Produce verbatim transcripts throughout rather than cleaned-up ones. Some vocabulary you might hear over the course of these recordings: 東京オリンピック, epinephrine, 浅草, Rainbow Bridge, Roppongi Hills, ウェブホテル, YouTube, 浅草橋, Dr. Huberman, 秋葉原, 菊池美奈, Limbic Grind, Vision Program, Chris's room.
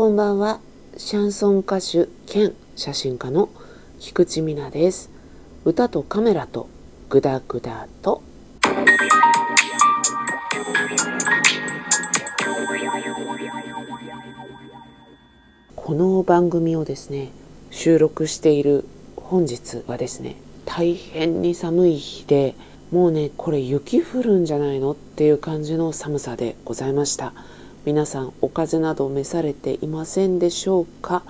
こんばんは。シャンソン歌手兼写真家の菊池美奈です。歌とカメラとグダグダとこの番組をですね、収録している本日はですね、大変に寒い日で、もうねこれ雪降るんじゃないのっていう感じの寒さでございました。皆さんお風邪など召されていませんでしょうか。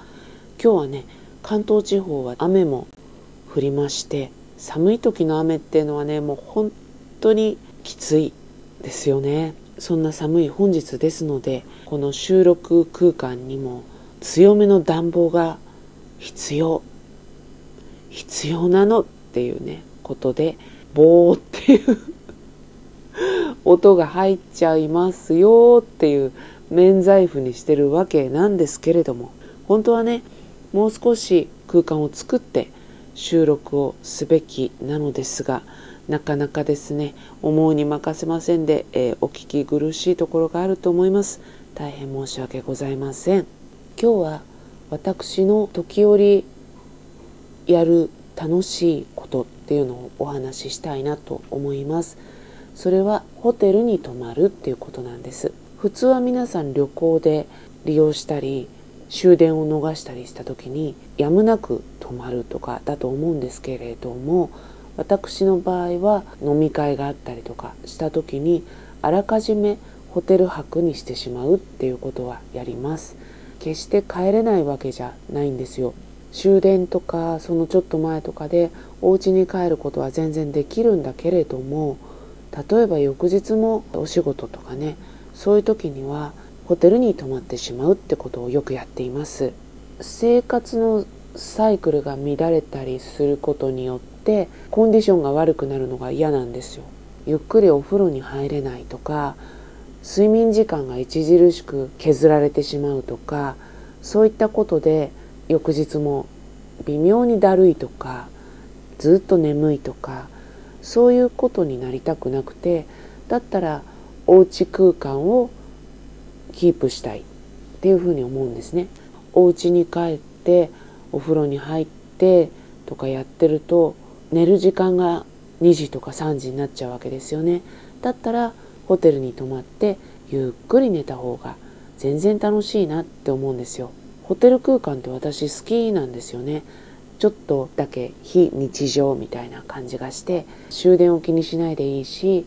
今日はね、関東地方は雨も降りまして、寒い時の雨っていうのはね、もう本当にきついですよね。そんな寒い本日ですので、この収録空間にも強めの暖房が必要必要なのっていうねことで、ボーっていう音が入っちゃいますよっていう免罪符にしてるわけなんですけれども、本当はねもう少し空間を作って収録をすべきなのですが、なかなかですね、思うに任せませんで、えー、お聞き苦しいところがあると思います。大変申し訳ございません。今日は私の時折やる楽しいことっていうのをお話ししたいなと思います。それはホテルに泊まるっていうことなんです。普通は皆さん旅行で利用したり終電を逃したりした時にやむなく泊まるとかだと思うんですけれども、私の場合は飲み会があったりとかした時にあらかじめホテル泊にしてしまうっていうことはやります。決して帰れないわけじゃないんですよ。終電とかそのちょっと前とかでお家に帰ることは全然できるんだけれども、例えば翌日もお仕事とかね、そういう時にはホテルに泊まってしまうってことをよくやっています。生活のサイクルが乱れたりすることによってコンディションが悪くなるのが嫌なんですよ。ゆっくりお風呂に入れないとか、睡眠時間が著しく削られてしまうとか、そういったことで翌日も微妙にだるいとかずっと眠いとか、そういうことになりたくなくて、だったらおうち空間をキープしたいっていうふうに思うんですね。お家に帰ってお風呂に入ってとかやってると寝る時間がにじとかさんじになっちゃうわけですよね。だったらホテルに泊まってゆっくり寝た方が全然楽しいなって思うんですよ。ホテル空間って私好きなんですよね。ちょっとだけ非日常みたいな感じがして、終電を気にしないでいいし、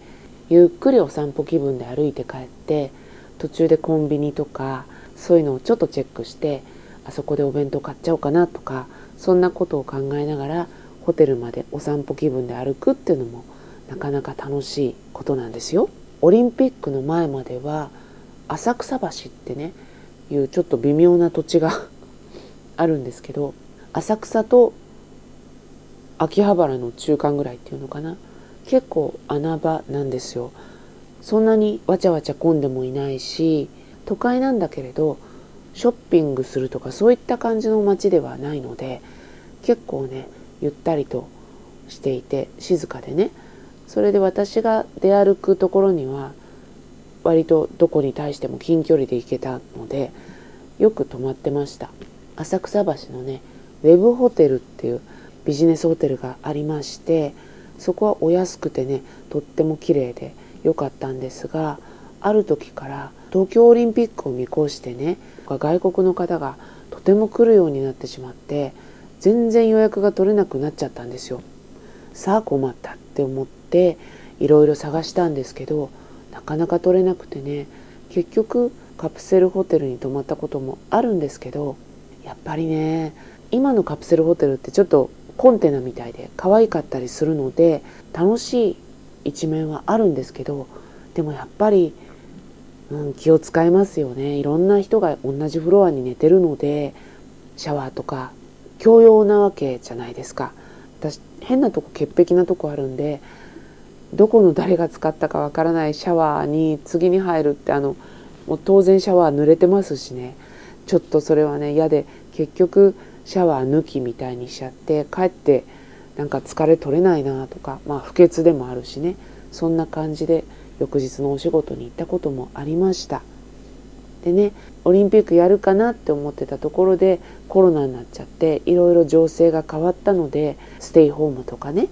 ゆっくりお散歩気分で歩いて帰って、途中でコンビニとかそういうのをちょっとチェックして、あそこでお弁当買っちゃおうかなとか、そんなことを考えながらホテルまでお散歩気分で歩くっていうのもなかなか楽しいことなんですよ。オリンピックの前までは浅草橋ってねいうちょっと微妙な土地があるんですけど、浅草と秋葉原の中間ぐらいっていうのかな、結構穴場なんですよ。そんなにわちゃわちゃ混んでもいないし、都会なんだけれどショッピングするとかそういった感じの街ではないので、結構ねゆったりとしていて静かでね、それで私が出歩くところには割とどこに対しても近距離で行けたのでよく泊まってました。浅草橋のねウェブホテルっていうビジネスホテルがありまして、そこはお安くてねとっても綺麗で良かったんですが、ある時から東京オリンピックを見越してね、外国の方がとても来るようになってしまって、全然予約が取れなくなっちゃったんですよ。さあ困ったって思っていろいろ探したんですけど、なかなか取れなくてね、結局カプセルホテルに泊まったこともあるんですけど、やっぱりね今のカプセルホテルってちょっとコンテナみたいで可愛かったりするので楽しい一面はあるんですけど、でもやっぱり、うん、気を使いますよね。いろんな人が同じフロアに寝てるのでシャワーとか共用なわけじゃないですか。私変なとこ潔癖なとこあるんで、どこの誰が使ったかわからないシャワーに次に入るって、あのもう当然シャワー濡れてますしね、ちょっとそれはね嫌で、結局シャワー抜きみたいにしちゃって帰ってなんか疲れ取れないなとか、まあ不潔でもあるしね、そんな感じで翌日のお仕事に行ったこともありました。でね、オリンピックやるかなって思ってたところでコロナになっちゃって、いろいろ情勢が変わったのでステイホームとかね、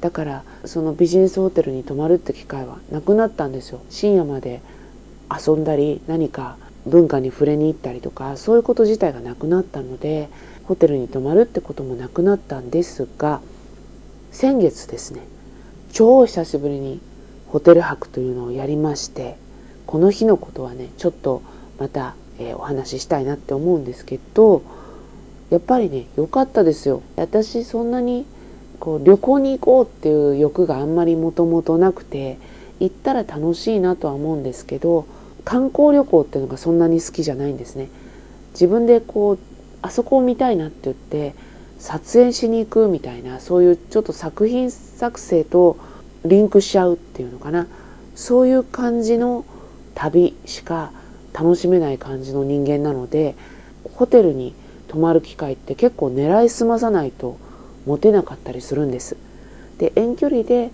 だからそのビジネスホテルに泊まるって機会はなくなったんですよ。深夜まで遊んだり何か文化に触れに行ったりとか、そういうこと自体がなくなったのでホテルに泊まるってこともなくなったんですが、先月ですね、超久しぶりにホテル泊というのをやりまして、この日のことはねちょっとまた、えー、お話ししたいなって思うんですけど、やっぱりね良かったですよ。私そんなにこう旅行に行こうっていう欲があんまりもともとなくて、行ったら楽しいなとは思うんですけど、観光旅行っていうのがそんなに好きじゃないんですね。自分でこうあそこを見たいなって言って撮影しに行くみたいな、そういうちょっと作品作成とリンクし合うっていうのかな、そういう感じの旅しか楽しめない感じの人間なので、ホテルに泊まる機会って結構狙いすまさないと持てなかったりするんです。で、遠距離で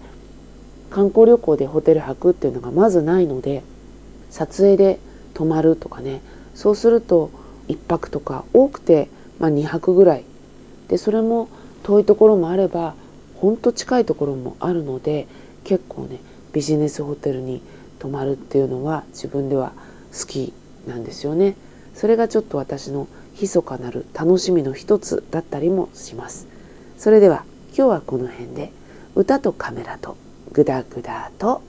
観光旅行でホテル泊っていうのがまずないので、撮影で泊まるとかね、そうするといっぱくとか多くて、まあ、にはくぐらいで、それも遠いところもあればほんと近いところもあるので、結構ねビジネスホテルに泊まるっていうのは自分では好きなんですよね。それがちょっと私の密かなる楽しみの一つだったりもします。それでは今日はこの辺で、歌とカメラとグダグダと